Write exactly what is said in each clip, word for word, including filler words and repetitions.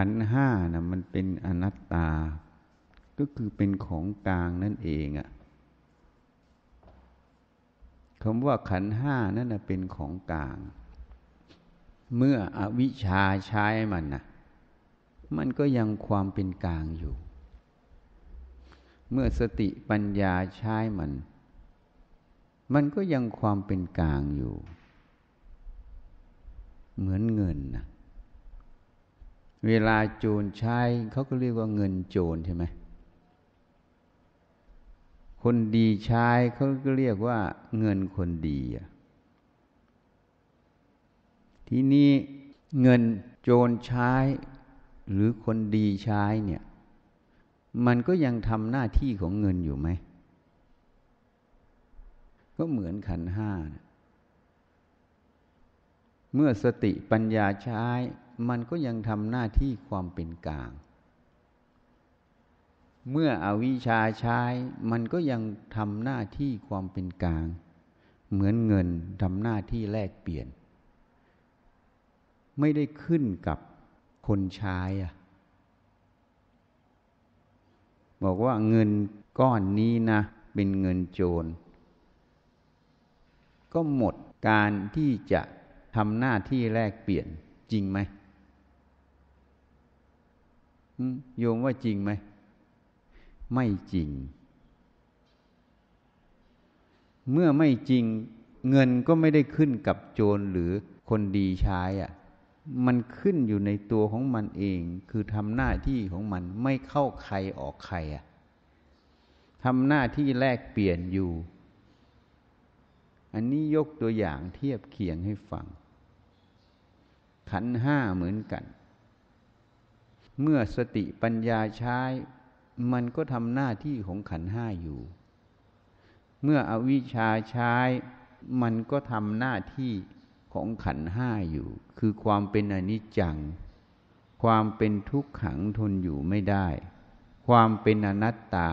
ขันธ์ห้านะมันเป็นอนัตตาก็คือเป็นของกลางนั่นเองอะคำว่าขันธ์ห้านั่นนะเป็นของกลางเมื่ออวิชชาใช้มันนะมันก็ยังความเป็นกลางอยู่เมื่อสติปัญญาใช้มันมันก็ยังความเป็นกลางอยู่เหมือนเงินนะเวลาโจรใช้เขาก็เรียกว่าเงินโจรใช่ไหมคนดีใช้เขาก็เรียกว่าเงินคนดีทีนี้เงินโจรใช้หรือคนดีใช้เนี่ยมันก็ยังทำหน้าที่ของเงินอยู่ไหมก็เหมือนขันธ์ห้านะเมื่อสติปัญญาใช้มันก็ยังทำหน้าที่ความเป็นกลางเมื่ออวิชชาใช้มันก็ยังทำหน้าที่ความเป็นกลางเหมือนเงินทำหน้าที่แลกเปลี่ยนไม่ได้ขึ้นกับคนใช้อะบอกว่าเงินก้อนนี้นะเป็นเงินโจรก็หมดการที่จะทำหน้าที่แลกเปลี่ยนจริงไหมโยมว่าจริงไหมไม่จริงเมื่อไม่จริงเงินก็ไม่ได้ขึ้นกับโจรหรือคนดีใช้อ่ะมันขึ้นอยู่ในตัวของมันเองคือทำหน้าที่ของมันไม่เข้าใครออกใครอ่ะทำหน้าที่แลกเปลี่ยนอยู่อันนี้ยกตัวอย่างเทียบเคียงให้ฟังขันธ์ห้าเหมือนกันเมื่อสติปัญญาใช้มันก็ทำหน้าที่ของขันธ์ห้าอยู่เมื่ออวิชชาใช้มันก็ทำหน้าที่ของขันธ์ห้าอยู่คือความเป็นอนิจจังความเป็นทุกขังทนอยู่ไม่ได้ความเป็นอนัตตา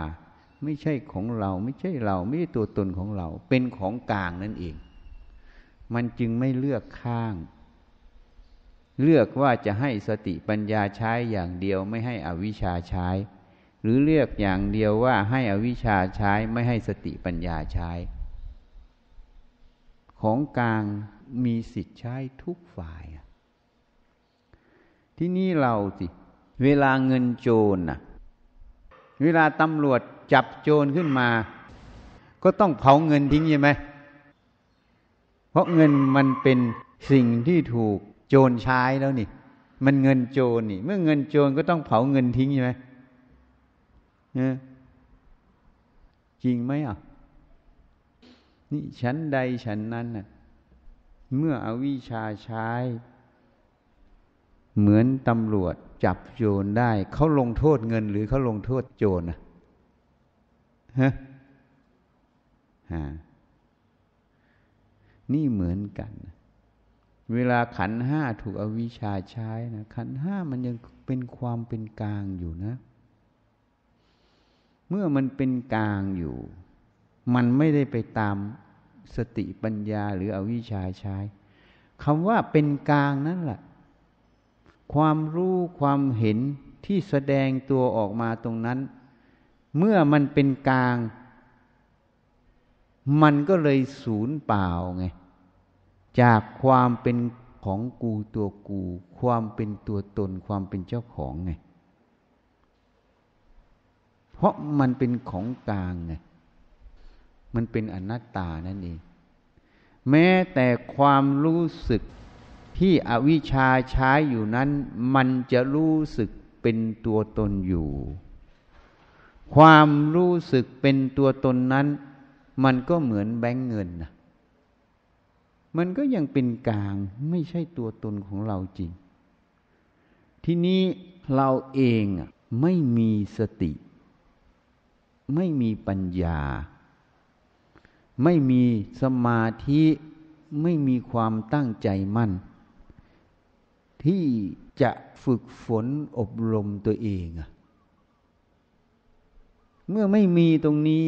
ไม่ใช่ของเราไม่ใช่เราไม่ใช่ตัวตนของเราเป็นของกลางนั่นเองมันจึงไม่เลือกข้างเลือกว่าจะให้สติปัญญาใช้อย่างเดียวไม่ให้อวิชชาใช้หรือเลือกอย่างเดียวว่าให้อวิชชาใช้ไม่ให้สติปัญญาใช้ของกลางมีสิทธิ์ใช้ทุกฝ่ายที่นี่เราสิเวลาเงินโจรน่ะเวลาตำรวจจับโจรขึ้นมาก็ต้องเผาเงินทิ้งใช่ไหมเพราะเงินมันเป็นสิ่งที่ถูกโจรใช้แล้วนี่มันเงินโจรนี่เมื่อเงินโจรก็ต้องเผาเงินทิ้งใช่ไหมเนี่ยจริงไหมอ่ะนี่ชั้นใดชั้นนั้นน่ะเมื่ออวิชชาใช้เหมือนตำรวจจับโจรได้เขาลงโทษเงินหรือเขาลงโทษโจรนะฮะฮะนี่เหมือนกันเวลาขันธ์ห้าถูกอวิชชาใช้นะขันธ์ห้ามันยังเป็นความเป็นกลางอยู่นะเมื่อมันเป็นกลางอยู่มันไม่ได้ไปตามสติปัญญาหรืออวิชชาใช้คำว่าเป็นกลางนั่นแหละความรู้ความเห็นที่แสดงตัวออกมาตรงนั้นเมื่อมันเป็นกลางมันก็เลยสูญเปล่าไงจากความเป็นของกูตัวกูความเป็นตัวตนความเป็นเจ้าของไงเพราะมันเป็นของกลางไงมันเป็นอนัตตานั่นเองแม้แต่ความรู้สึกที่อวิชชาใช้อยู่นั้นมันจะรู้สึกเป็นตัวตนอยู่ความรู้สึกเป็นตัวตนนั้นมันก็เหมือนแบงก์เงินนะมันก็ยังเป็นกลางไม่ใช่ตัวตนของเราจริงทีนี้เราเองไม่มีสติไม่มีปัญญาไม่มีสมาธิไม่มีความตั้งใจมั่นที่จะฝึกฝนอบรมตัวเองเมื่อไม่มีตรงนี้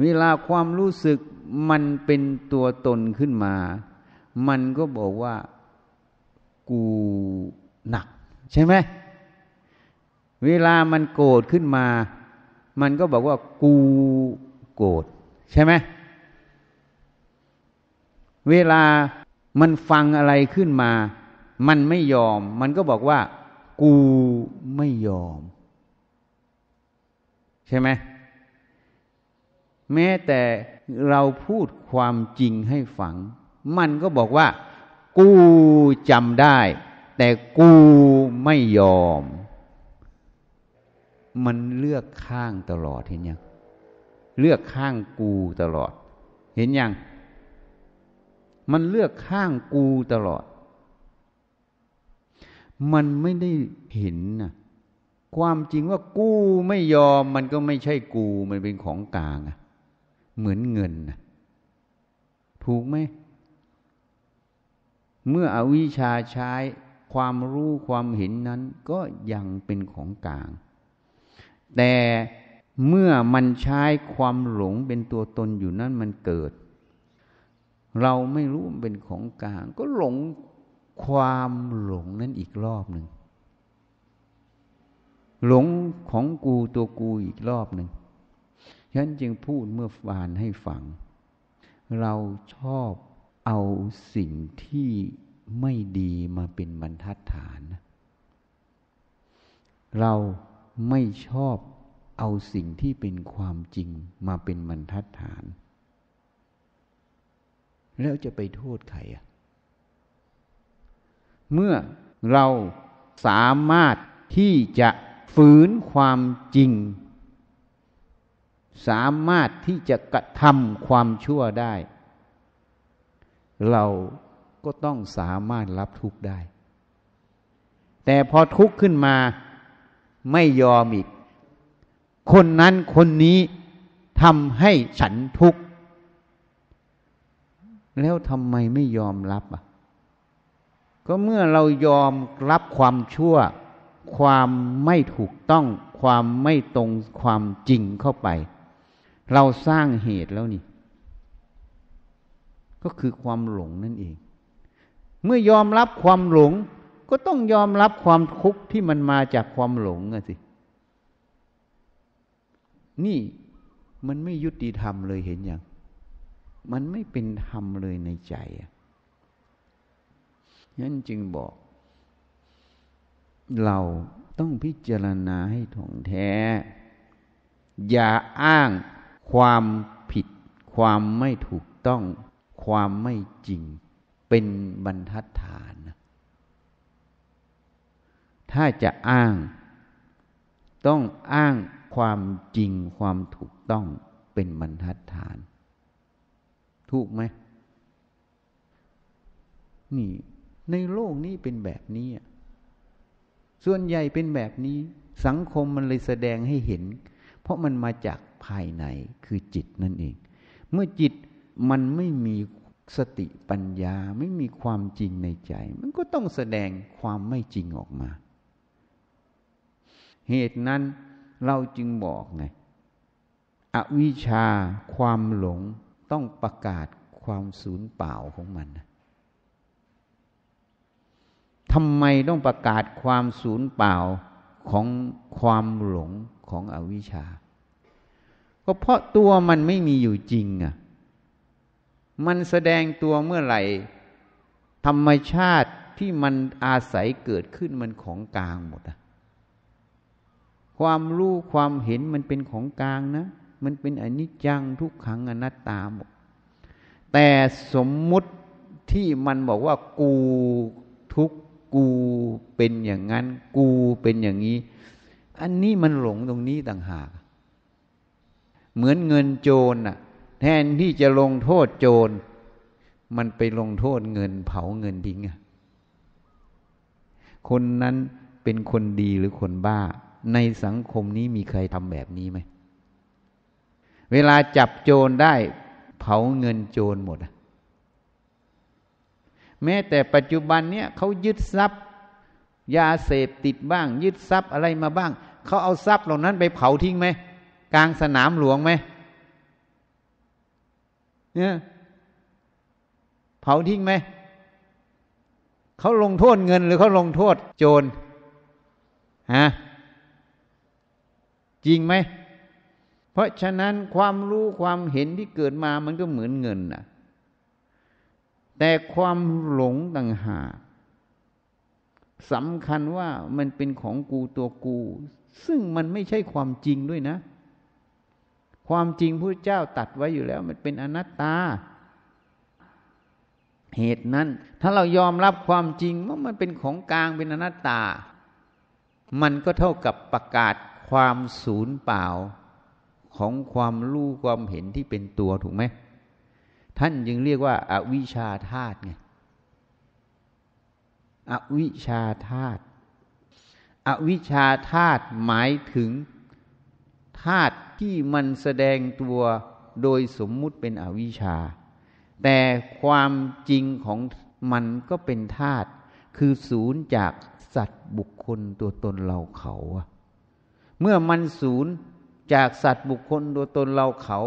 เวลาความรู้สึกมันเป็นตัวตนขึ้นมามันก็บอกว่ากู หนักใช่ไหมเวลามันโกรธขึ้นมามันก็บอกว่ากูโกรธใช่ไหมเวลามันฟังอะไรขึ้นมามันไม่ยอมมันก็บอกว่ากูไม่ยอมใช่ไหมแม้แต่เราพูดความจริงให้ฟังมันก็บอกว่ากูจำได้แต่กูไม่ยอมมันเลือกข้างตลอดเห็นยังเลือกข้างกูตลอดเห็นยังมันเลือกข้างกูตลอดมันไม่ได้เห็นนะความจริงว่ากูไม่ยอมมันก็ไม่ใช่กูมันเป็นของกลางอะเหมือนเงินนะถูกไหมเมื่ออวิชชาใช้ความรู้ความเห็นนั้นก็ยังเป็นของกลางแต่เมื่อมันใช้ความหลงเป็นตัวตนอยู่นั้นมันเกิดเราไม่รู้มันเป็นของกลางก็หลงความหลงนั้นอีกรอบหนึ่งหลงของกูตัวกูอีกรอบหนึ่งฉันจึงพูดเมื่อวานให้ฟังเราชอบเอาสิ่งที่ไม่ดีมาเป็นบรรทัดฐานเราไม่ชอบเอาสิ่งที่เป็นความจริงมาเป็นบรรทัดฐานแล้วจะไปโทษใครอ่ะเมื่อเราสามารถที่จะฝืนความจริงสามารถที่จะกระทำความชั่วได้เราก็ต้องสามารถรับทุกข์ได้แต่พอทุกข์ขึ้นมาไม่ยอมอีกคนนั้นคนนี้ทำให้ฉันทุกข์แล้วทำไมไม่ยอมรับอ่ะก็เมื่อเรายอมรับความชั่วความไม่ถูกต้องความไม่ตรงความจริงเข้าไปเราสร้างเหตุแล้วนี่ก็คือความหลงนั่นเองเมื่อยอมรับความหลงก็ต้องยอมรับความทุกข์ที่มันมาจากความหลงอะสินี่มันไม่ยุติธรรมเลยเห็นยังมันไม่เป็นธรรมเลยในใจอะนั่นจึงบอกเราต้องพิจารณาให้ถ่องแท้อย่าอ้างความผิดความไม่ถูกต้องความไม่จริงเป็นบรรทัดฐานถ้าจะอ้างต้องอ้างความจริงความถูกต้องเป็นบรรทัดฐานถูกไหมนี่ในโลกนี้เป็นแบบนี้ส่วนใหญ่เป็นแบบนี้สังคมมันเลยแสดงให้เห็นเพราะมันมาจากภายในคือจิตนั่นเองเมื่อจิตมันไม่มีสติปัญญาไม่มีความจริงในใจมันก็ต้องแสดงความไม่จริงออกมาเหตุนั้นเราจึงบอกไงอวิชชาความหลงต้องประกาศความสูญเปล่าของมันทำไมต้องประกาศความสูญเปล่าของความหลงของอวิชชาก็เพราะตัวมันไม่มีอยู่จริงอ่ะมันแสดงตัวเมื่อไหร่ธรรมชาติที่มันอาศัยเกิดขึ้นมันของกลางหมดอ่ะความรู้ความเห็นมันเป็นของกลางนะมันเป็นอนิจจังทุกขังอนัตตาหมดแต่สมมุติที่มันบอกว่ากูทุกข์กูเป็นอย่างนั้นกูเป็นอย่างนี้อันนี้มันหลงตรงนี้ต่างหากเหมือนเงินโจรน่ะแทนที่จะลงโทษโจรมันไปลงโทษเงินเผาเงินทิ้งอ่ะคนนั้นเป็นคนดีหรือคนบ้าในสังคมนี้มีใครทำแบบนี้ไหมเวลาจับโจรได้เผาเงินโจรหมดอ่ะแม้แต่ปัจจุบันเนี่ยเขายึดทรัพย์ยาเสพติดบ้างยึดทรัพย์อะไรมาบ้างเขาเอาทรัพย์เหล่านั้นไปเผาทิ้งไหมกลางสนามหลวงไหมเนี่ยเผาทิ้งไหม เขาลงโทษเงินหรือเขาลงโทษโจรฮะจริงไหมเพราะฉะนั้นความรู้ความเห็นที่เกิดมามันก็เหมือนเงินน่ะแต่ความหลงต่างหากสำคัญว่ามันเป็นของกูตัวกูซึ่งมันไม่ใช่ความจริงด้วยนะความจริงพระเจ้าตัดไว้อยู่แล้วมันเป็นอนัตตาเหตุนั้นถ้าเรายอมรับความจริงว่ามันเป็นของกลางเป็นอนัตตามันก็เท่ากับประกาศความสูญเปล่าของความรู้ความเห็นที่เป็นตัวถูกไหมท่านจึงเรียกว่าอวิชชาธาตุไงอวิชชาธาตุอวิชชาธาตุหมายถึงธาตุที่มันแสดงตัวโดยสมมุติเป็นอวิชชาแต่ความจริงของมันก็เป็นธาตุคือศูนย์จากสัตว์บุคคลตัวตนเราเขาเมื่อมันศูนย์จากสัตว์บุคคลตัวตนเราเขา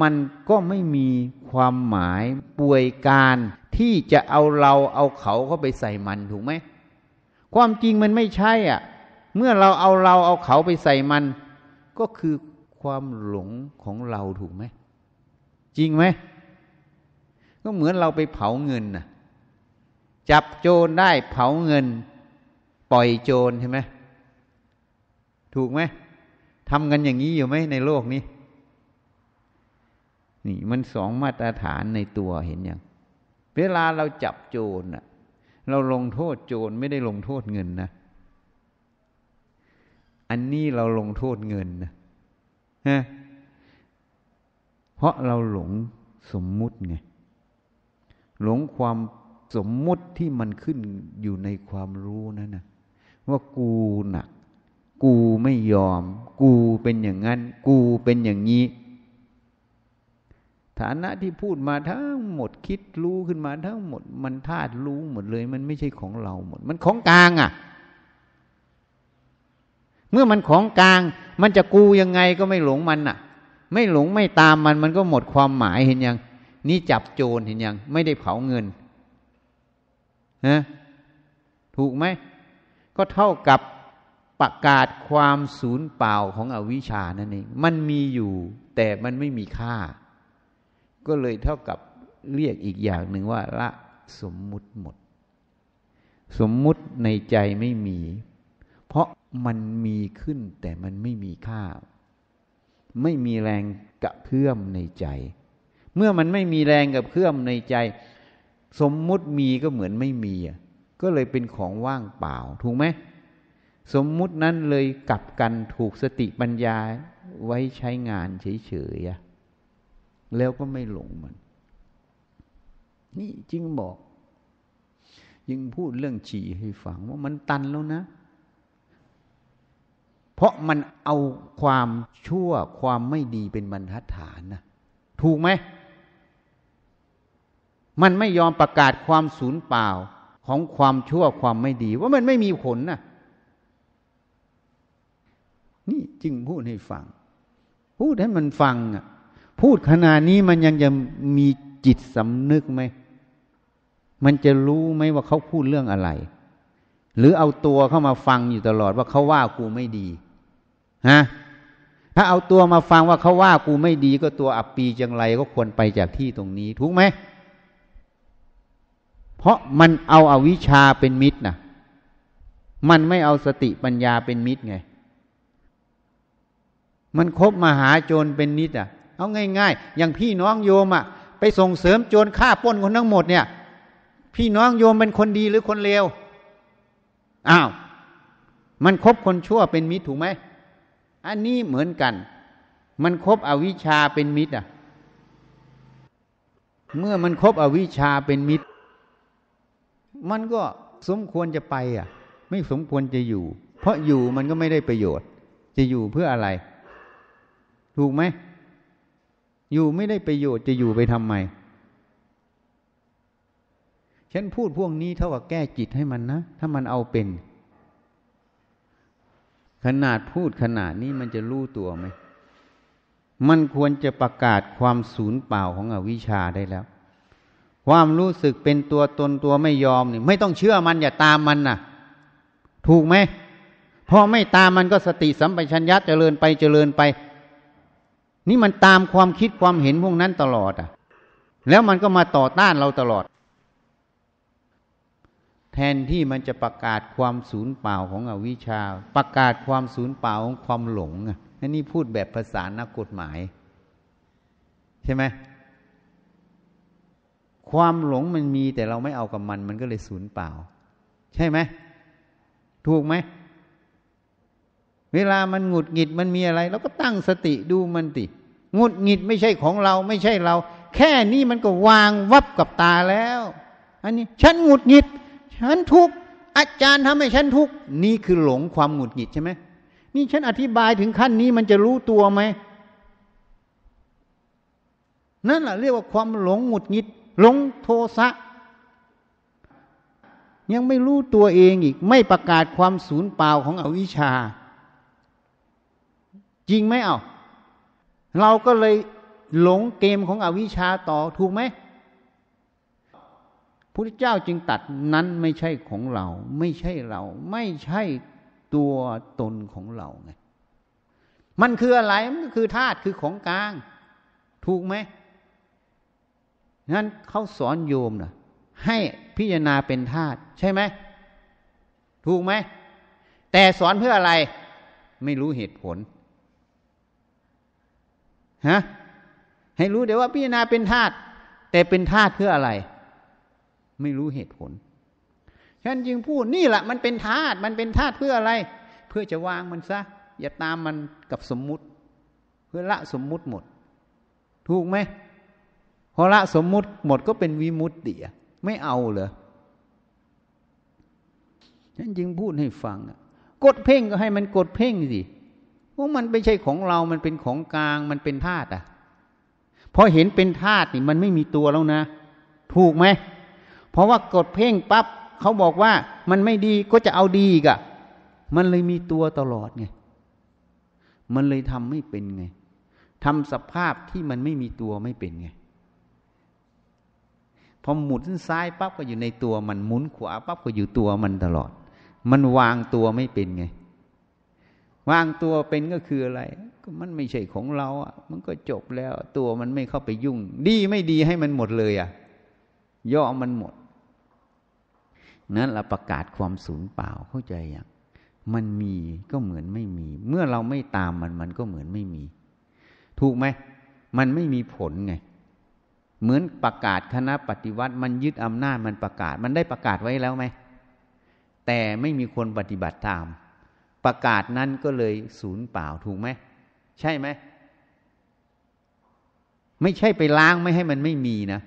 มันก็ไม่มีความหมายป่วยการที่จะเอาเราเอาเขาเข้าไปใส่มันถูกไหมความจริงมันไม่ใช่อ่ะเมื่อเราเอาเราเอาเขาไปใส่มันก็คือความหลงของเราถูกไหมจริงไหมก็เหมือนเราไปเผาเงินน่ะจับโจรได้เผาเงินปล่อยโจรใช่ไหมถูกไหมทำกันอย่างนี้อยู่ไหมในโลกนี้นี่มันสองมาตรฐานในตัวเห็นยังเวลาเราจับโจรน่ะเราลงโทษโจรไม่ได้ลงโทษเงินนะอันนี้เราลงโทษเงินนะฮะเพราะเราหลงสมมุติไงหลงความสมมุติที่มันขึ้นอยู่ในความรู้นั่นนะว่ากูหนักกูไม่ยอมกูเป็นอย่างนั้นกูเป็นอย่างนี้ฐานะที่พูดมาทั้งหมดคิดรู้ขึ้นมาทั้งหมดมันธาตุรู้หมดเลยมันไม่ใช่ของเราหมดมันของกลางอ่ะเมื่อมันของกลางมันจะกูยังไงก็ไม่หลงมันอ่ะไม่หลงไม่ตามมันมันก็หมดความหมายเห็นยังนี่จับโจรเห็นยังไม่ได้เผาเงินนะถูกไหมก็เท่ากับประกาศความสูญเปล่าของอวิชชานั่นเองมันมีอยู่แต่มันไม่มีค่าก็เลยเท่ากับเรียกอีกอย่างหนึ่งว่าละสมมุติหมดสมมุติในใจไม่มีเพราะมันมีขึ้นแต่มันไม่มีค่าไม่มีแรงกระเพื่อมในใจเมื่อมันไม่มีแรงกระเพื่อมในใจสมมุติมีก็เหมือนไม่มีก็เลยเป็นของว่างเปล่าถูกไหมสมมุตินั้นเลยกลับกันถูกสติปัญญาไว้ใช้งานเฉยๆแล้วก็ไม่หลงมันนี่จึงบอกยิ่งพูดเรื่องฉี่ให้ฟังว่ามันตันแล้วนะเพราะมันเอาความชั่วความไม่ดีเป็นบรรทัดฐานนะถูกไหมมันไม่ยอมประกาศความสูญเปล่าของความชั่วความไม่ดีว่ามันไม่มีผลนะนี่จึงพูดให้ฟังพูดให้มันฟังอ่ะพูดขนาดนี้มันยังจะมีจิตสำนึกไหมมันจะรู้ไหมว่าเขาพูดเรื่องอะไรหรือเอาตัวเข้ามาฟังอยู่ตลอดว่าเขาว่ากูไม่ดีฮะถ้าเอาตัวมาฟังว่าเขาว่ากูไม่ดีก็ตัวอัปปีจังไรก็ควรไปจากที่ตรงนี้ถูกไหมเพราะมันเอาอวิชชาเป็นมิตรนะมันไม่เอาสติปัญญาเป็นมิตรไงมันคบมหาโจรเป็นนิดอ่ะเอาง่ายๆอย่างพี่น้องโยมอ่ะไปส่งเสริมโจรฆ่าปล้นคนทั้งหมดเนี่ยพี่น้องโยมเป็นคนดีหรือคนเลวอ้าวมันคบคนชั่วเป็นมิตรถูกไหมอันนี้เหมือนกันมันคบอวิชชาเป็นมิตรอ่ะเมื่อมันคบอวิชชาเป็นมิตรมันก็สมควรจะไปอ่ะไม่สมควรจะอยู่เพราะอยู่มันก็ไม่ได้ประโยชน์จะอยู่เพื่ออะไรถูกไหมอยู่ไม่ได้ประโยชน์จะอยู่ไปทำไมฉันพูดพวกนี้เท่ากับแก้จิตให้มันนะถ้ามันเอาเป็นขนาดพูดขนาดนี้มันจะรู้ตัวไหมมันควรจะประกาศความสูญเปล่าของอวิชชาได้แล้ว ความรู้สึกเป็นตัวตนตัวไม่ยอมนี่ไม่ต้องเชื่อมันอย่าตามมันนะถูกไหมพอไม่ตามมันก็สติสัมปชัญญะเจริญไปเจริญไปนี่มันตามความคิดความเห็นพวกนั้นตลอดอ่ะแล้วมันก็มาต่อต้านเราตลอดแทนที่มันจะประกาศความสูญเปล่าของอวิชชาประกาศความสูญเปล่าของความหลงอ่ะนี่พูดแบบภาษานักกฎหมายใช่ไหมความหลงมันมีแต่เราไม่เอากับมันมันก็เลยสูญเปล่าใช่ไหมถูกไหมเวลามันหงุดหงิดมันมีอะไรเราก็ตั้งสติดูมันติหงุดหงิดไม่ใช่ของเราไม่ใช่เราแค่นี้มันก็วางวับกับตาแล้วอันนี้ฉันหงุดหงิดฉันทุกข์อาจารย์ทำให้ฉันทุกข์นี่คือหลงความหงุดหงิดใช่ไหมนี่ฉันอธิบายถึงขั้นนี้มันจะรู้ตัวไหมนั่นแหละเรียกว่าความหลงหงุดหงิดหลงโทสะยังไม่รู้ตัวเองอีกไม่ประกาศความสูญเปล่าของอวิชชาจริงไหมเอ้าเราก็เลยหลงเกมของอวิชชาต่อถูกไหมพุทธเจ้าจึงตัดนั้นไม่ใช่ของเราไม่ใช่เราไม่ใช่ตัวตนของเราไงมันคืออะไรมันคือธาตุคือของกลางถูกไหมงั้นเขาสอนโยมนะให้พิจารณาเป็นธาตุใช่ไหมถูกไหมแต่สอนเพื่ออะไรไม่รู้เหตุผลฮะให้รู้เดี๋ยวว่าพิจารณาเป็นธาตุแต่เป็นธาตุเพื่ออะไรไม่รู้เหตุผลฉันจึงพูดนี่แหละมันเป็นธาตุมันเป็นธาตุเพื่ออะไรเพื่อจะวางมันซะอย่าตามมันกับสมมุติเพื่อละสมมุติหมดถูกไหมพอละสมมุติหมดก็เป็นวิมุตติไม่เอาเหรอฉันจึงพูดให้ฟังกดเพ่งก็ให้มันกดเพ่งสิเพราะมันไม่ใช่ของเรามันเป็นของกลางมันเป็นธาตุอ่ะพอเห็นเป็นธาตุนี่มันไม่มีตัวแล้วนะถูกไหมเพราะว่ากดเพ่งปั๊บเขาบอกว่ามันไม่ดีก็จะเอาดีกะมันเลยมีตัวตลอดไงมันเลยทำไม่เป็นไงทำสภาพที่มันไม่มีตัวไม่เป็นไงพอหมุนซ้ายปั๊บก็อยู่ในตัวมันหมุนขวาปั๊บก็อยู่ตัวมันตลอดมันวางตัวไม่เป็นไงวางตัวเป็นก็คืออะไรก็มันไม่ใช่ของเราอ่ะมันก็จบแล้วตัวมันไม่เข้าไปยุ่งดีไม่ดีให้มันหมดเลยอ่ะย่อมันหมดนั้นเราประกาศความสูญเปล่าเข้าใจยังมันมีก็เหมือนไม่มีเมื่อเราไม่ตามมันมันก็เหมือนไม่มีถูกไหมมันไม่มีผลไงเหมือนประกาศคณะปฏิวัติมันยึดอำนาจมันประกาศมันได้ประกาศไว้แล้วไหมแต่ไม่มีคนปฏิบัติตามประกาศนั้นก็เลยสูญเปล่าถูกไหมใช่ไหมไม่ใช่ไปล้างไม่ให้มันไม่มีนะ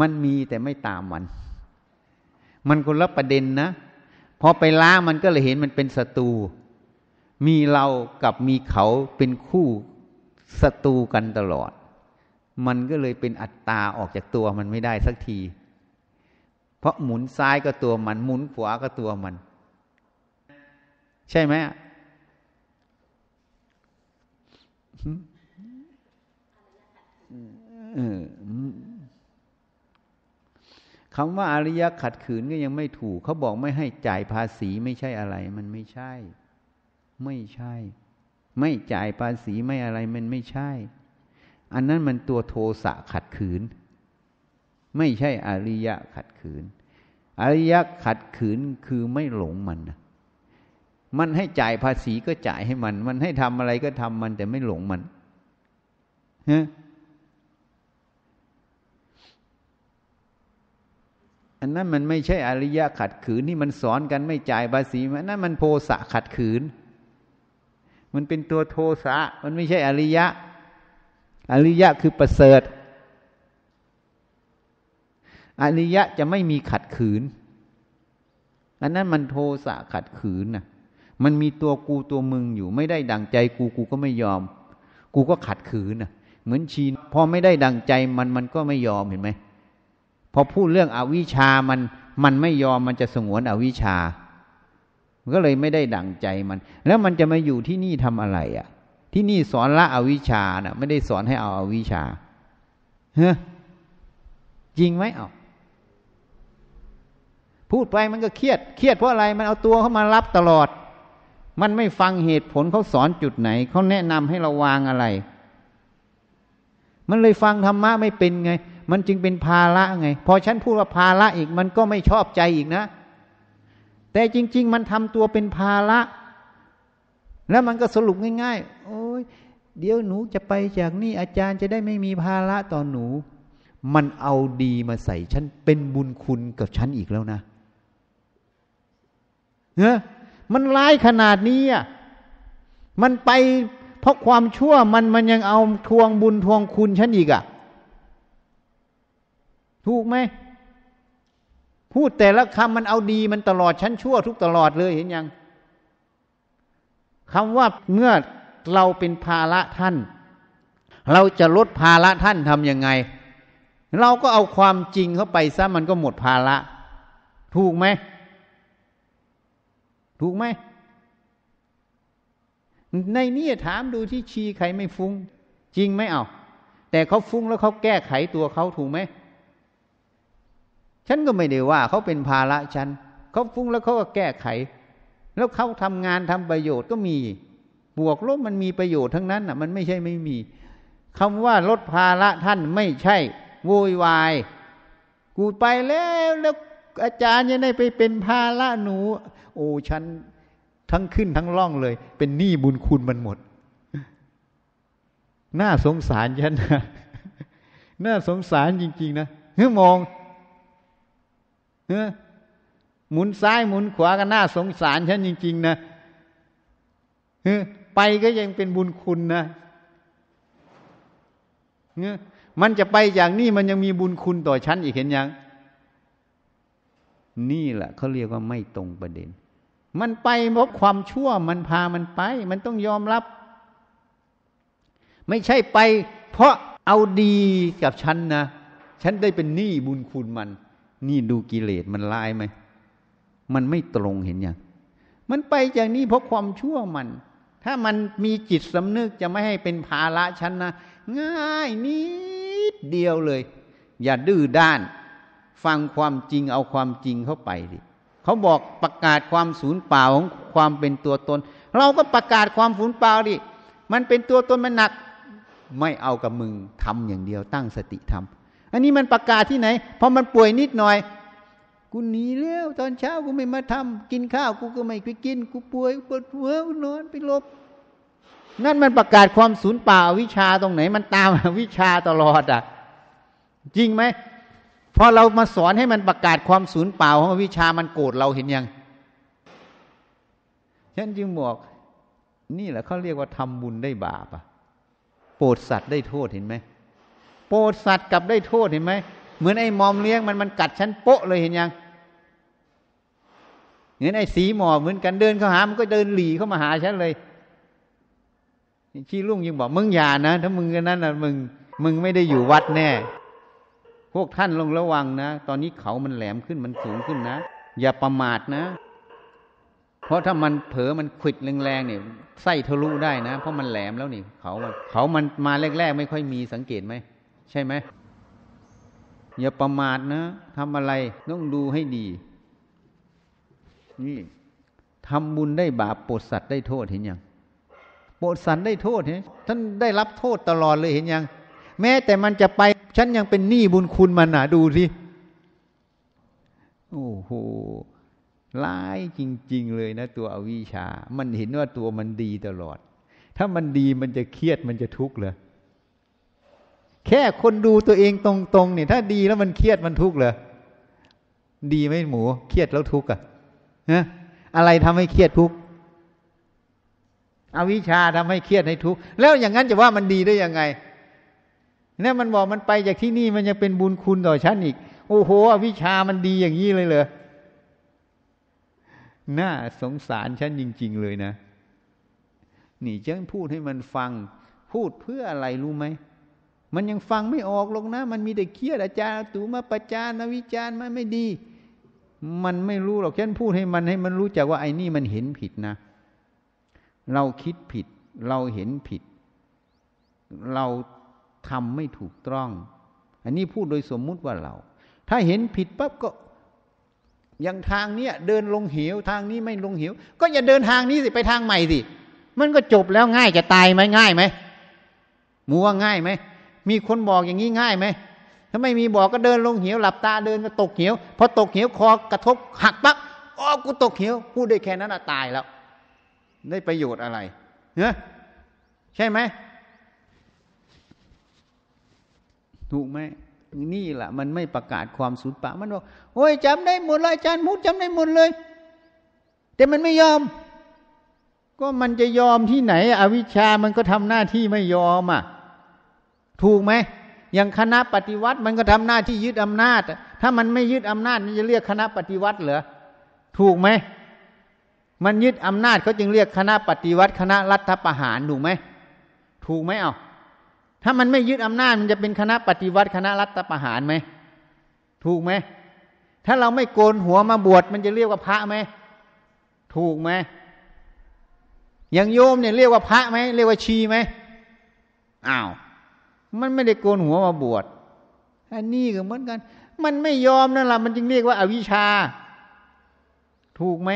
มันมีแต่ไม่ตามมันมันคนละประเด็นนะพอไปล้างมันก็เลยเห็นมันเป็นศัตรูมีเรากับมีเขาเป็นคู่ศัตรูกันตลอดมันก็เลยเป็นอัตตาออกจากตัวมันไม่ได้สักทีเพราะหมุนซ้ายก็ตัวมันหมุนขวาก็ตัวมันใช่ไหมคำว่าอริยะขัดขืนก็ยังไม่ถูกเขาบอกไม่ให้จ่ายภาษีไม่ใช่อะไรมันไม่ใช่ไม่ใช่ไม่จ่ายภาษีไม่อะไรมันไม่ใช่อันนั้นมันตัวโทสะขัดขืนไม่ใช่อริยะขัดขืนอริยะขัดขืนคือไม่หลงมันมันให้จ่ายภาษีก็จ่ายให้มันมันให้ทำอะไรก็ทำมันแต่ไม่หลงมันฮะอันนั้นมันไม่ใช่อริยะขัดขืนที่มันสอนกันไม่จ่ายภาษีมันนั่นมันโทสะขัดขืนมันเป็นตัวโทสะมันไม่ใช่อริยะอริยะคือประเสริฐอริยะจะไม่มีขัดขืนอันนั้นมันโทสะขัดขืนนะมันมีตัวกูตัวมึงอยู่ไม่ได้ดั่งใจกูกูก็ไม่ยอมกูก็ขัดขืนนะเหมือนชีนพอไม่ได้ดั่งใจมันมันก็ไม่ยอมเห็นไหมพอพูดเรื่องอวิชชามันมันไม่ยอมมันจะสงวนอวิชชาก็เลยไม่ได้ดั่งใจมันแล้วมันจะมาอยู่ที่นี่ทำอะไรอ่ะที่นี่สอนละอวิชชานะไม่ได้สอนให้เอาอวิชชาฮะ จริงไหมเอาพูดไปมันก็เครียดเครียดเพราะอะไรมันเอาตัวเข้ามารับตลอดมันไม่ฟังเหตุผลเขาสอนจุดไหนเขาแนะนำให้เราวางอะไรมันเลยฟังธรรมะไม่เป็นไงมันจึงเป็นภาระไงพอฉันพูดว่าภาระอีกมันก็ไม่ชอบใจอีกนะแต่จริงๆมันทำตัวเป็นภาระแล้วมันก็สรุปง่ายๆโอ้ยเดี๋ยวหนูจะไปจากนี่อาจารย์จะได้ไม่มีภาระต่อหนูมันเอาดีมาใส่ฉันเป็นบุญคุณกับฉันอีกแล้วนะเนอะมันร้ายขนาดนี้อ่ะมันไปเพราะความชั่วมันมันยังเอาทวงบุญทวงคุณฉันอีกอ่ะถูกไหมพูดแต่ละคำมันเอาดีมันตลอดฉันชั่วทุกตลอดเลยเห็นยังคำว่าเมื่อเราเป็นภาระท่านเราจะลดภาระท่านทำยังไงเราก็เอาความจริงเข้าไปซะมันก็หมดภาระถูกไหมถูกไหมในนี้ถามดูที่ชีใครไม่ฟุ้งจริงไหมเอาแต่เขาฟุ้งแล้วเขาแก้ไขตัวเขาถูกไหมฉันก็ไม่ได้ว่าเขาเป็นภาระฉันเขาฟุ้งแล้วเขาก็แก้ไขแล้วเขาทำงานทำประโยชน์ก็มีบวกลบมันมีประโยชน์ทั้งนั้นอ่ะมันไม่ใช่ไม่มีคำว่าลดภาระท่านไม่ใช่โวยวายกูไปแล้วแล้วอาจารย์ยังได้ไปเป็นภาระหนูโอ้ฉันทั้งขึ้นทั้งล่องเลยเป็นหนี้บุญคุณมันหมดน่าสงสารฉันนะน่าสงสารจริงๆนะเฮ้ยมองเฮ้ยหมุนซ้ายหมุนขวาก็น่าสงสารฉันจริงๆนะเฮ้ยไปก็ยังเป็นบุญคุณนะเฮ้ยมันจะไปอย่างนี้มันยังมีบุญคุณต่อฉันอีกเห็นยังนี่แหละเขาเรียกว่าไม่ตรงประเด็นมันไปเพราะความชั่วมันพามันไปมันต้องยอมรับไม่ใช่ไปเพราะเอาดีกับฉันนะฉันได้เป็นหนี้บุญคุณมันนี่ดูกิเลสมันลายไหมมันไม่ตรงเห็นยังมันไปอย่างนี้เพราะความชั่วมันถ้ามันมีจิตสำนึกจะไม่ให้เป็นภาระฉันนะง่ายนิดเดียวเลยอย่าดื้อด้านฟังความจริงเอาความจริงเข้าไปดิเขาบอกประกาศความสูญเปล่าของความเป็นตัวตนเราก็ประกาศความสูญเปล่าดิมันเป็นตัวตนมันหนักไม่เอากับมึงทำอย่างเดียวตั้งสติทำอันนี้มันประกาศที่ไหนพอมันป่วยนิดหน่อยกูหนีแล้วตอนเช้ากูไม่มาทำกินข้าวกูก็ไม่ไปกินกูป่วยปวดหัวกูนอนไปหลบนั่นมันประกาศความสูญเปล่าวิชาตรงไหนมันตามวิชาตลอดอ่ะจริงไหมพอเรามาสอนให้มันประกาศความสูญเปล่าของวิชามันโกรธเราเห็นยังฉันจึงบอกนี่แหละเขาเรียกว่าทำบุญได้บาปอ่ะโปรดสัตว์ได้โทษเห็นไหมโปรดสัตว์กลับได้โทษเห็นไหมเหมือนไอ้มอมเลี้ยงมันมันกัดฉันโป๊ะเลยเห็นยังเหมือนไอ้สีหมอเหมือนกันเดินเข้าหามันก็เดินหลีเข้ามาหาฉันเลยชี้ลุงยังบอกมึงอย่านะถ้ามึงกันนั้นนะมึงมึงไม่ได้อยู่วัดแน่พวกท่านลงระวังนะตอนนี้เขามันแหลมขึ้นมันสูงขึ้นนะอย่าประมาทนะเพราะถ้ามันเผลอมันขวิดแรงๆเนี่ยไส้ทะลุได้นะเพราะมันแหลมแล้วนี่เขาเขามันมาแรกๆไม่ค่อยมีสังเกตไหมใช่ไหมอย่าประมาทนะทำอะไรต้องดูให้ดีนี่ทำบุญได้บาปโปรดสัตว์ได้โทษเห็นยังโปรดสัตว์ได้โทษเห็นท่านได้รับโทษตลอดเลยเห็นยังแม้แต่มันจะไปฉันยังเป็นหนี้บุญคุณมันน่ะดูสิโอ้โหร้ายจริงๆเลยนะตัวอวิชชามันเห็นว่าตัวมันดีตลอดถ้ามันดีมันจะเครียดมันจะทุกข์เหรอแค่คนดูตัวเองตรงๆเนี่ยถ้าดีแล้วมันเครียดมันทุกข์เหรอดีไหมหมูเครียดแล้วทุกข์อ่ะฮะอะไรทำให้เครียดทุกข์อวิชชาทำให้เครียดให้ทุกข์แล้วอย่างนั้นจะว่ามันดีได้ยังไงเนี่ยมันบอกมันไปจากที่นี่มันยังเป็นบุญคุณต่อฉันอีกโอ้โหอวิชชามันดีอย่างนี้เลยเหรอน่าสงสารฉันจริงๆเลยนะนี่ฉันพูดให้มันฟังพูดเพื่ออะไรรู้ไหมมันยังฟังไม่ออกหรอกนะมันมีแต่เครียดอาจารย์ตู่มาประจานมาวิจารณ์มาไม่ดีมันไม่รู้หรอกฉันพูดให้มันให้มันรู้จักว่าไอ้นี่มันเห็นผิดนะเราคิดผิดเราเห็นผิดเราทำไม่ถูกต้อง อันนี้พูดโดยสมมุติว่าเราถ้าเห็นผิดปั๊บก็อย่างทางเนี้ยเดินลงเหวทางนี้ไม่ลงเหวก็อย่าเดินทางนี้สิไปทางใหม่สิมันก็จบแล้วง่ายจะตายไหมง่ายไหมหมูว่าง่ายไหมมีคนบอกอย่างนี้ง่ายไหมถ้าไม่มีบอกก็เดินลงเหวหลับตาเดินก็ตกเหวพอตกเหวคอกระทบหักปั๊บอ๋อกูตกเหวพูดได้แค่นั้นอะตายแล้วได้ประโยชน์อะไรเนอะใช่ไหมถูกไหมนี่แหละมันไม่ประกาศความสูญเปล่ามันบอกโอ้ยจำได้หมดเลยอาจารย์มูดจำได้หมดเลยแต่มันไม่ยอมก็มันจะยอมที่ไหนอวิชชามันก็ทำหน้าที่ไม่ยอมอ่ะถูกไหมอย่างคณะปฏิวัติมันก็ทำหน้าที่ยึดอำนาจถ้ามันไม่ยึดอำนาจมันจะเรียกคณะปฏิวัติเหรอถูกไหมมันยึดอำนาจเขาจึงเรียกคณะปฏิวัติคณะรัฐประหารถูกไหมถูกไหมเอาถ้ามันไม่ยึดอำนาจมันจะเป็นคณะปฏิวัติคณะรัฐประหารไหมถูกไหมถ้าเราไม่โกนหัวมาบวชมันจะเรียกว่าพระไหมถูกไหมอย่างโยมเนี่ยเรียกว่าพระไหมเรียกว่าชีไหมอ้าวมันไม่ได้โกนหัวมาบวชอันนี้ก็เหมือนกันมันไม่ยอมนั่นแหละมันจึงเรียกว่าอวิชชาถูกไหม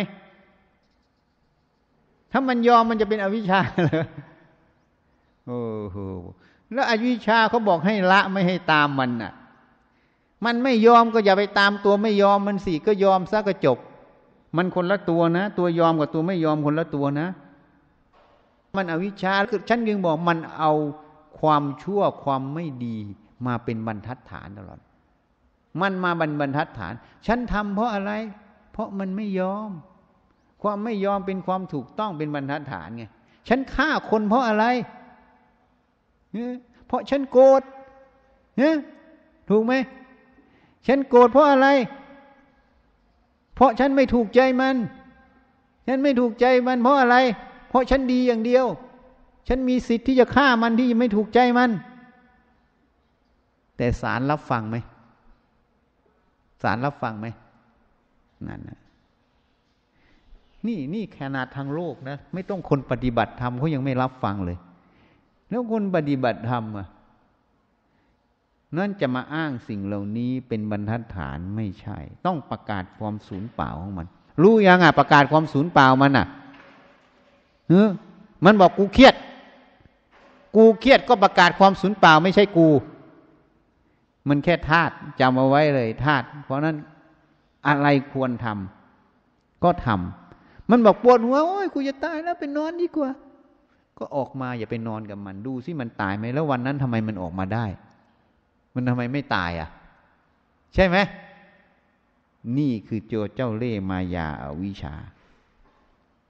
ถ้ามันยอมมันจะเป็นอวิชชาเหรอโอ้โหแล้วอวิชชาเขาบอกให้ละไม่ให้ตามมันน่ะมันไม่ยอมก็อย่าไปตามตัวไม่ยอมมันสิก็ยอมซะก็จบมันคนละตัวนะตัวยอมกับตัวไม่ยอมคนละตัวนะมันอวิชชาคือฉันจึงบอกมันเอาความชั่วความไม่ดีมาเป็นบรรทัดฐานตลอดมันมาบรรบรรทัดฐานฉันทำเพราะอะไรเพราะมันไม่ยอมความไม่ยอมเป็นความถูกต้องเป็นบรรทัดฐานไงฉันฆ่าคนเพราะอะไรเพราะฉันโกรธเนี่ยถูกไหมฉันโกรธเพราะอะไรเพราะฉันไม่ถูกใจมันฉันไม่ถูกใจมันเพราะอะไรเพราะฉันดีอย่างเดียวฉันมีสิทธิ์ที่จะฆ่ามันที่ไม่ถูกใจมันแต่ศาลรับฟังไหมศาลรับฟังไหมนั่นนะนี่นี่ขนาดทางโลกนะไม่ต้องคนปฏิบัติธรรมเขายังไม่รับฟังเลยแล้วคนปฏิบัติธรรมอ่ะนั่นจะมาอ้างสิ่งเหล่านี้เป็นบรรทัดฐานไม่ใช่ต้องประกาศความสูญเปล่าของมันรู้ยังอ่ะประกาศความสูญเปล่ามันอ่ะเฮ้อมันบอกกูเครียดกูเครียดก็ประกาศความสูญเปล่าไม่ใช่กูมันแค่ธาตุจำเอาไว้เลยธาตุเพราะนั้นอะไรควรทำก็ทำมันบอกปวดหัวโอ้ยกูจะตายแล้วไปนอนดีกว่าก็ออกมาอย่าไปนอนกับมันดูสิมันตายไหมแล้ววันนั้นทำไมมันออกมาได้มันทำไมไม่ตายอ่ะใช่ไหมนี่คือโจเจ้าเล่ห์มายาอวิชชา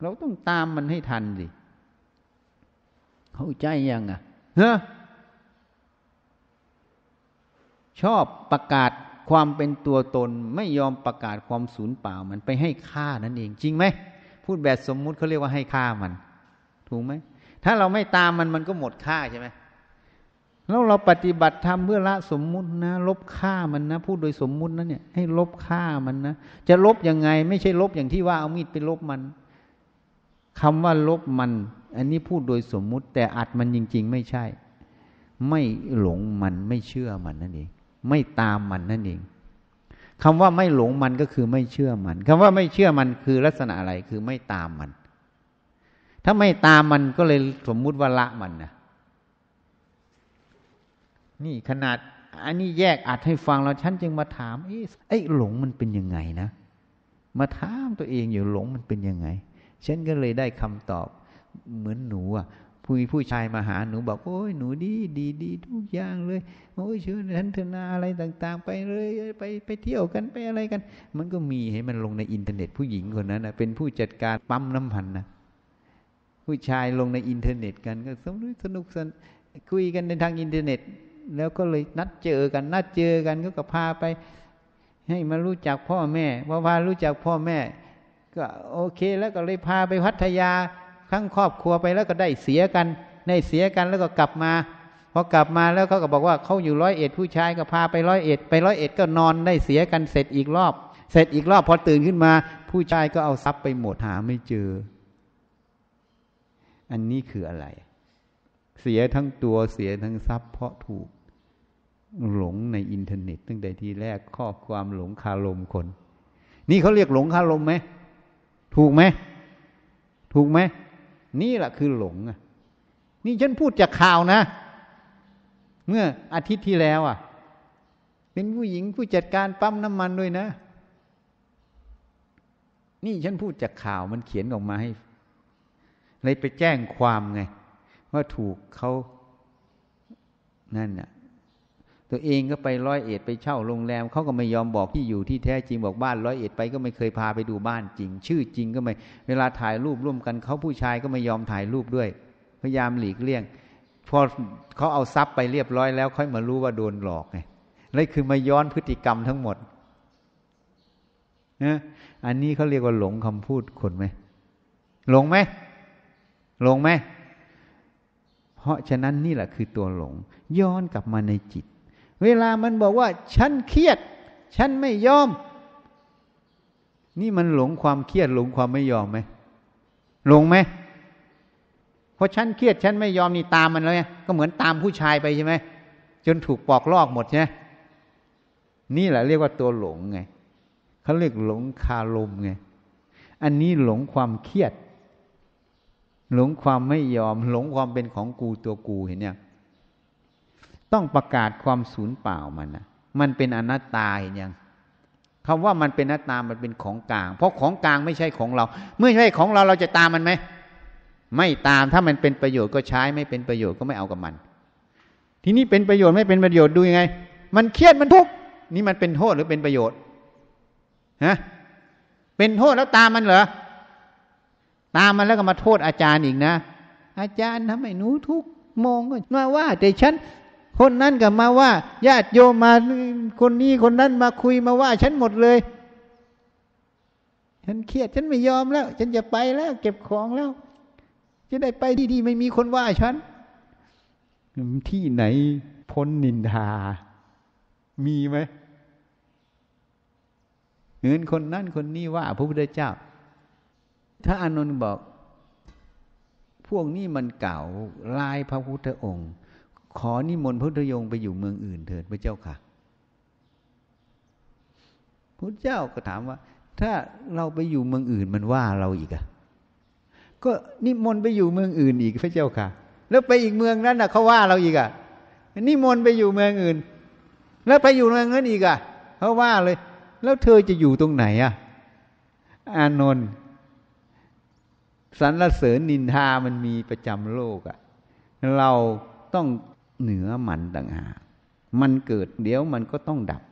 เราต้องตามมันให้ทันสิเข้าใจยังอ่ะฮะชอบประกาศความเป็นตัวตนไม่ยอมประกาศความสูญเปล่ามันไปให้ค่านั่นเองจริงไหมพูดแบบสมมุติเขาเรียกว่าให้ค่ามันถูกไหมถ้าเราไม่ตามมันมันก็หมดค่าใช่ไหมแล้วเราปฏิบัติธรรมเพื่อละสมมุตินะลบค่ามันนะพูดโดยสมมุตินะเนี่ยให้ลบค่ามันนะจะลบยังไงไม่ใช่ลบอย่างที่ว่าเอามีดไปลบมันคำว่าลบมันอันนี้พูดโดยสมมุติแต่อัดมันจริงๆไม่ใช่ไม่หลงมันไม่เชื่อมันนั่นเองไม่ตามมันนั่นเองคำว่าไม่หลงมันก็คือไม่เชื่อมันคำว่าไม่เชื่อมันคือลักษณะอะไรคือไม่ตามมันถ้าไม่ตามมันก็เลยสมมุติว่าละมันนะนี่ขนาดอันนี้แยกอัดให้ฟังแล้วฉันจึงมาถามเอ๊ะไอ้หลงมันเป็นยังไงนะมาถามตัวเองอยู่หลงมันเป็นยังไงฉันก็เลยได้คำตอบเหมือนหนูอ่ะผู้ผู้ชายมาหาหนูบอกโอ้ยหนูดีดีดีทุกอย่างเลยโอ้ยชื่อทันธนาอะไรต่างๆไปเลยไปไปเที่ยวกันไปอะไรกันมันก็มีให้มันลงในอินเทอร์เน็ตผู้หญิงคนนั้นนะเป็นผู้จัดการปั๊มน้ำพันนะผู้ชายลงในอินเทอร์เน็ตกันก็สนุกสนคุยกันในทางอินเทอร์เน็ตแล้วก็เลยนัดเจอกันนัดเจอกันก็ก็พาไปให้มารู้จักพ่อแม่พอพารู้จักพ่อแม่ก็โอเคแล้วก็เลยพาไปพัทยาทั้งครอบครัวไปแล้วก็ได้เสียกันได้เสียกันแล้วก็กลับมาพอกลับมาแล้วเขาก็บอกว่าเขาอยู่ร้อยเอ็ดผู้ชายก็พาไปร้อยเอ็ดไปร้อยเอ็ดก็นอนได้เสียกันเสร็จอีกรอบเสร็จอีกรอบพอตื่นขึ้นมาผู้ชายก็เอาทรัพย์ไปหมดหาไม่เจออันนี้คืออะไรเสียทั้งตัวเสียทั้งทรัพย์เพราะถูก หลงในอินเทอร์เน็ตตั้งแต่ทีแรกข้อความหลงคารมคนนี่เขาเรียกหลงคารมไหมถูกไหมถูกไหมนี่แหละคือหลงอ่ะนี่ฉันพูดจากข่าวนะเมื่ออาทิตย์ที่แล้วอ่ะเป็นผู้หญิงผู้จัดการปั๊มน้ำมันด้วยนะนี่ฉันพูดจากข่าวมันเขียนออกมาให้เลยไปแจ้งความไงว่าถูกเขานั่นน่ะตัวเองก็ไปร้อยเอ็ดไปเช่าโรงแรมเขาก็ไม่ยอมบอกที่อยู่ที่แท้จริงบอกบ้านร้อยเอ็ดไปก็ไม่เคยพาไปดูบ้านจริงชื่อจริงก็ไม่เวลาถ่ายรูปร่วมกันเขาผู้ชายก็ไม่ยอมถ่ายรูปด้วยพยายามหลีกเลี่ยงพอเขาเอาทรัพย์ไปเรียบร้อยแล้วค่อยมารู้ว่าโดนหลอกไงเลยคือมาย้อนพฤติกรรมทั้งหมดนะอันนี้เขาเรียกว่าหลงคำพูดคนไหมหลงไหมหลงไหมเพราะฉะนั้นนี่แหละคือตัวหลงย้อนกลับมาในจิตเวลามันบอกว่าฉันเครียดฉันไม่ยอมนี่มันหลงความเครียดหลงความไม่ยอมไหมหลงไหมเพราะฉันเครียดฉันไม่ยอมนี่ตามมันแล้วไงก็เหมือนตามผู้ชายไปใช่ไหมจนถูกปอกลอกหมดใช่ไหมนี่แหละเรียกว่าตัวหลงไงเขาเรียกหลงคารมไงอันนี้หลงความเครียดหลงความไม่ยอมหลงความเป็นของกูตัวกูเห็นยังต้องประกาศความสูญเปล่ามันนะมันเป็นอนัตตาเห็นยังคำว่ามันเป็นอนัตตามันเป็นของกลางเพราะของกลางไม่ใช่ของเราเมื่อไม่ใช่ของเราเราจะตามมันไหมไม่ตามถ้ามันเป็นประโยชน์ก็ใช้ไม่เป็นประโยชน์ก็ไม่เอากับมันทีนี้เป็นประโยชน์ไม่เป็นประโยชน์ดูยังไงมันเครียดมันทุกข์นี่มันเป็นโทษหรือเป็นประโยชน์ฮะเป็นโทษแล้วตามมันเหรอตามมันแล้วก็มาโทษอาจารย์อีกนะอาจารย์ทำให้หนูทุกข์มองก็มาว่าแต่ฉันคนนั้นก็มาว่าญาติโยมมาคนนี้คนนั้นมาคุยมาว่าฉันหมดเลยฉันเครียดฉันไม่ยอมแล้วฉันจะไปแล้วเก็บของแล้วจะได้ไปที่ที่ไม่มีคนว่าฉันที่ไหนพ้นนินทามีไหมเงินคนนั้นคนนี้ว่าพระพุทธเจ้าถ้าอานนท์บอกพวกนี้มันเก่าลายพระพุทธองค์ขอนิมนต์พระพุทธองค์ไปอยู่เมืองอื่นเถิดพระเจ้าค่ะพระเจ้าก็ถามว่าถ้าเราไปอยู่เมืองอื่นมันว่าเราอีกอ่ะก็นิมนต์ไปอยู่เมืองอื่นอีกพระเจ้าค่ะแล้วไปอีกเมืองนั้นน่ะเขาว่าเราอีกอ่ะนิมนต์ไปอยู่เมืองอื่นแล้วไปอยู่เมืองนั้นอีกอ่ะเขาว่าเลยแล้วเธอจะอยู่ตรงไหนอ่ะอานนท์สรรเสริญนินทามันมีประจำโลกอ่ะเราต้องเหนือมันต่างหากมันเกิดเดี๋ยวมันก็ต้องดับ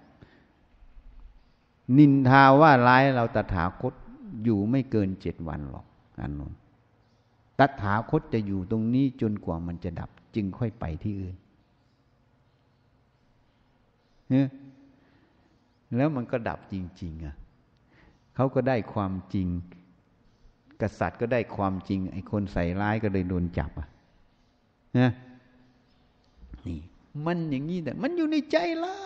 นินทาว่าร้ายเราตถาคตอยู่ไม่เกินเจ็ดวันหรอกอานนท์ตถาคตจะอยู่ตรงนี้จนกว่ามันจะดับจึงค่อยไปที่อื่นเนี่ยแล้วมันก็ดับจริงๆอ่ะเขาก็ได้ความจริงกษัตริย์ก็ได้ความจริงไอ้คนใส่ร้ายก็เลยโดนจับอ่ะนะนี่มันอย่างนี้แต่มันอยู่ในใจเรา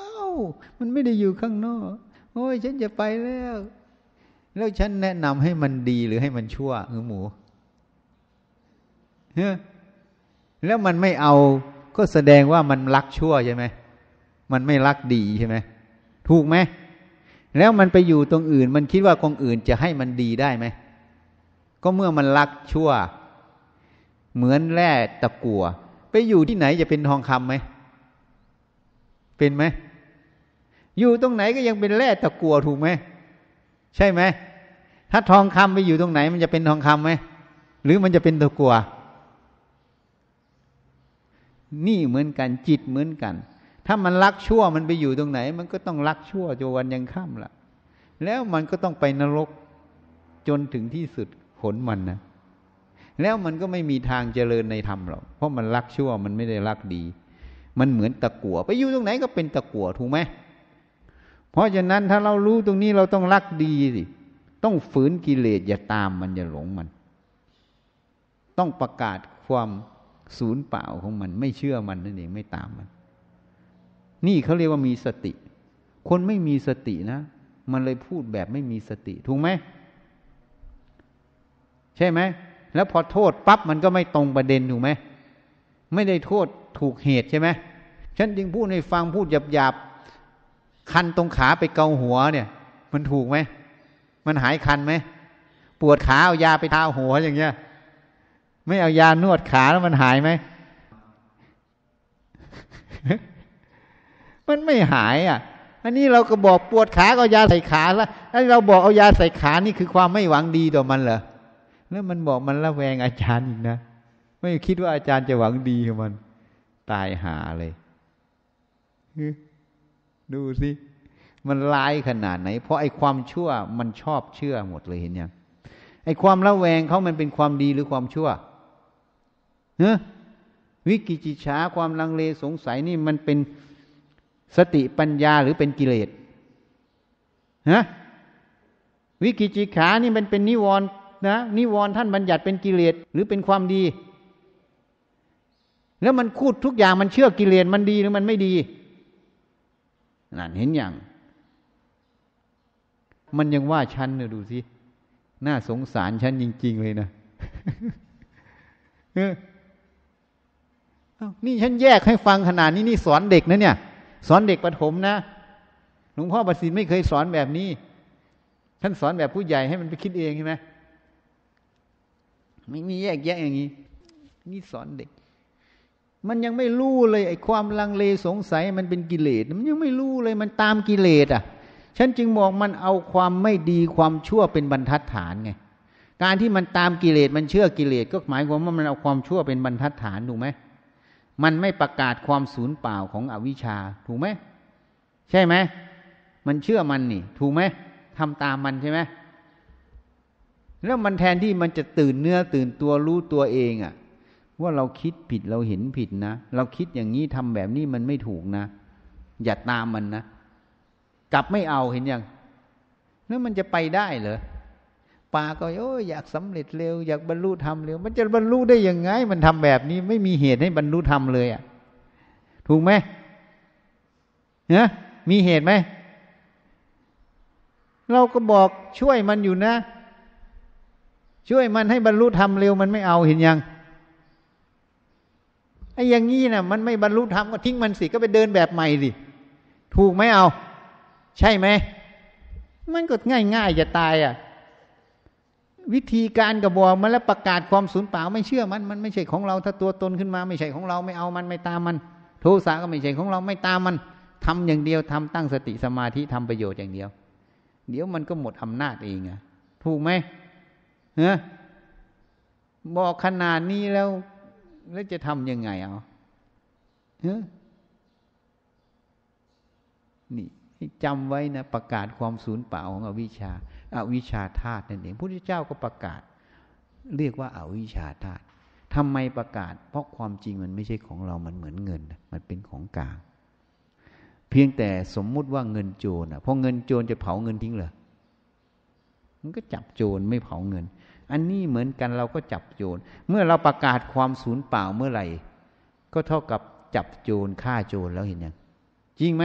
มันไม่ได้อยู่ข้างนอกโอ้ยฉันจะไปแล้วแล้วฉันแนะนำให้มันดีหรือให้มันชั่วหรือหมูเฮ้ยแล้วมันไม่เอาก็แสดงว่ามันรักชั่วใช่ไหมมันไม่รักดีใช่ไหมถูกไหมแล้วมันไปอยู่ตรงอื่นมันคิดว่าคนอื่นจะให้มันดีได้ไหมก็เมื่อมันรักชั่วเหมือนแร่ตะกั่วไปอยู่ที่ไหนจะเป็นทองคำไหมเป็นไหมอยู่ตรงไหนก็ยังเป็นแร่ตะกั่วถูกไหมใช่ไหมถ้าทองคำไปอยู่ตรงไหนมันจะเป็นทองคำไหมหรือมันจะเป็นตะกั่วนี่เหมือนกันจิตเหมือนกันถ้ามันรักชั่วมันไปอยู่ตรงไหนมันก็ต้องรักชั่วจนวันยังค่ำล่ะแล้วมันก็ต้องไปนรกจนถึงที่สุดผลมันนะแล้วมันก็ไม่มีทางเจริญในธรรมหรอกเพราะมันรักชั่วมันไม่ได้รักดีมันเหมือนตะกั่วไปอยู่ตรงไหนก็เป็นตะกั่วถูกไหมเพราะฉะนั้นถ้าเรารู้ตรงนี้เราต้องรักดีสิต้องฝืนกิเลสอย่าตามมันอย่าหลงมันต้องประกาศความสูญเปล่าของมันไม่เชื่อมันนั่นเองไม่ตามมันนี่เขาเรียกว่ามีสติคนไม่มีสตินะมันเลยพูดแบบไม่มีสติถูกไหมใช่ไหมแล้วพอโทษปั๊บมันก็ไม่ตรงประเด็นถูกไหมไม่ได้โทษถูกเหตุใช่ไหม ฉันจึงพูดให้ฟังพูดหยาบๆคันตรงขาไปเกาหัวเนี่ยมันถูกไหมมันหายคันไหมปวดขาเอายาไปทาหัวอย่างเงี้ยไม่เอายานวดขาแล้วมันหายไหม มันไม่หายอ่ะอันนี้เราก็บอกปวดขาก็ยาใส่ขาแล้วแล้วเราบอกเอายาใส่ขานี่คือความไม่หวังดีต่อมันเหรอแล้วมันบอกมันระแวงอาจารย์อีกนะไม่คิดว่าอาจารย์จะหวังดีกับมันตายหาเลยดูสิมันร้ายขนาดไหนเพราะไอ้ความชั่วมันชอบเชื่อหมดเลยเห็นยังไอ้ความระแวงเขามันเป็นความดีหรือความชั่วเนอะวิกิจิจฉาความลังเลสงสัยนี่มันเป็นสติปัญญาหรือเป็นกิเลสฮะวิกิจิจฉานี่มันเป็นนิวรณ์นะนิวรณ์ท่านบัญญัติเป็นกิเลสหรือเป็นความดีแล้วมันคูดทุกอย่างมันเชื่อกิเลสมันดีหรือมันไม่ดีนั่นเห็นอย่างมันยังว่าฉันเนี่ยดูสิน่าสงสารฉันจริงๆเลยนะ นี่ฉันแยกให้ฟังขนาดนี้นี่สอนเด็กนะเนี่ยสอนเด็กประถมนะหลวงพ่อประสิทธิ์ไม่เคยสอนแบบนี้ท่านสอนแบบผู้ใหญ่ให้มันไปคิดเองใช่ไหมไม่มีแยกแยะอย่างนี้นี่สอนเด็กมันยังไม่รู้เลยไอ้ความลังเลสงสัยมันเป็นกิเลสมันยังไม่รู้เลยมันตามกิเลสอ่ะฉันจึงมองมันเอาความไม่ดีความชั่วเป็นบรรทัดฐานไงการที่มันตามกิเลสมันเชื่อกิเลสก็หมายความว่ามันเอาความชั่วเป็นบรรทัดฐานถูกไหมมันไม่ประกาศความสูญเปล่าของอวิชชาถูกไหมใช่ไหมมันเชื่อมันนี่ถูกไหมทำตามมันใช่ไหมแล้วมันแทนที่มันจะตื่นเนื้อตื่นตัวรู้ตัวเองอ่ะว่าเราคิดผิดเราเห็นผิดนะเราคิดอย่างนี้ทำแบบนี้มันไม่ถูกนะอย่าตามมันนะกลับไม่เอาเห็นยังแล้วมันจะไปได้เหรอปาก็โอ้ยอยากสำเร็จเร็วอยากบรรลุธรรมเร็วมันจะบรรลุได้ยังไงมันทำแบบนี้ไม่มีเหตุให้บรรลุธรรมเลยอ่ะถูกไหมเนี่ยมีเหตุไหมเราก็บอกช่วยมันอยู่นะช่วยมันให้บรรลุธรรมเร็วมันไม่เอาเห็นยังไอ้อย่างงี้นะมันไม่บรรลุธรรมก็ทิ้งมันสิก็ไปเดินแบบใหม่สิถูกไหมเอาใช่ไหมมันก็ง่ายๆจะตายอ่ะวิธีการกระบอกมันแล้วประกาศความสูญเปล่าไม่เชื่อมันมันไม่ใช่ของเราถ้าตัวตนขึ้นมาไม่ใช่ของเราไม่เอามันไม่ตามมันโทสะก็ไม่ใช่ของเราไม่ตามมันทำอย่างเดียวทำตั้งสติสมาธิทำประโยชน์อย่างเดียวเดี๋ยวมันก็หมดอำนาจเองอ่ะถูกไหมฮะบอกขนาดนี้แล้วแล้วจะทำยังไงเอาฮะนี่จำไว้นะประกาศความสูญเปล่าของอวิชชาอวิชชาธาตุนั่นเองพระพุทธเจ้าก็ประกาศเรียกว่าอวิชชาธาตุทำไมประกาศเพราะความจริงมันไม่ใช่ของเรามันเหมือนเงินมันเป็นของกลางเพียงแต่สมมุติว่าเงินโจรอ่ะพอเงินโจรจะเผาเงินทิ้งเหรอมันก็จับโจรไม่เผาเงินอันนี้เหมือนกันเราก็จับโจรเมื่อเราประกาศความสูญเปล่าเมื่อไหร่ก็เท่ากับจับโจรฆ่าโจรแล้วเห็นยังจริงไหม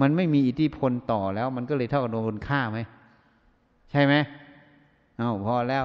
มันไม่มีอิทธิพลต่อแล้วมันก็เลยเท่ากับโดนฆ่าไหมใช่ไหมเอาพอแล้ว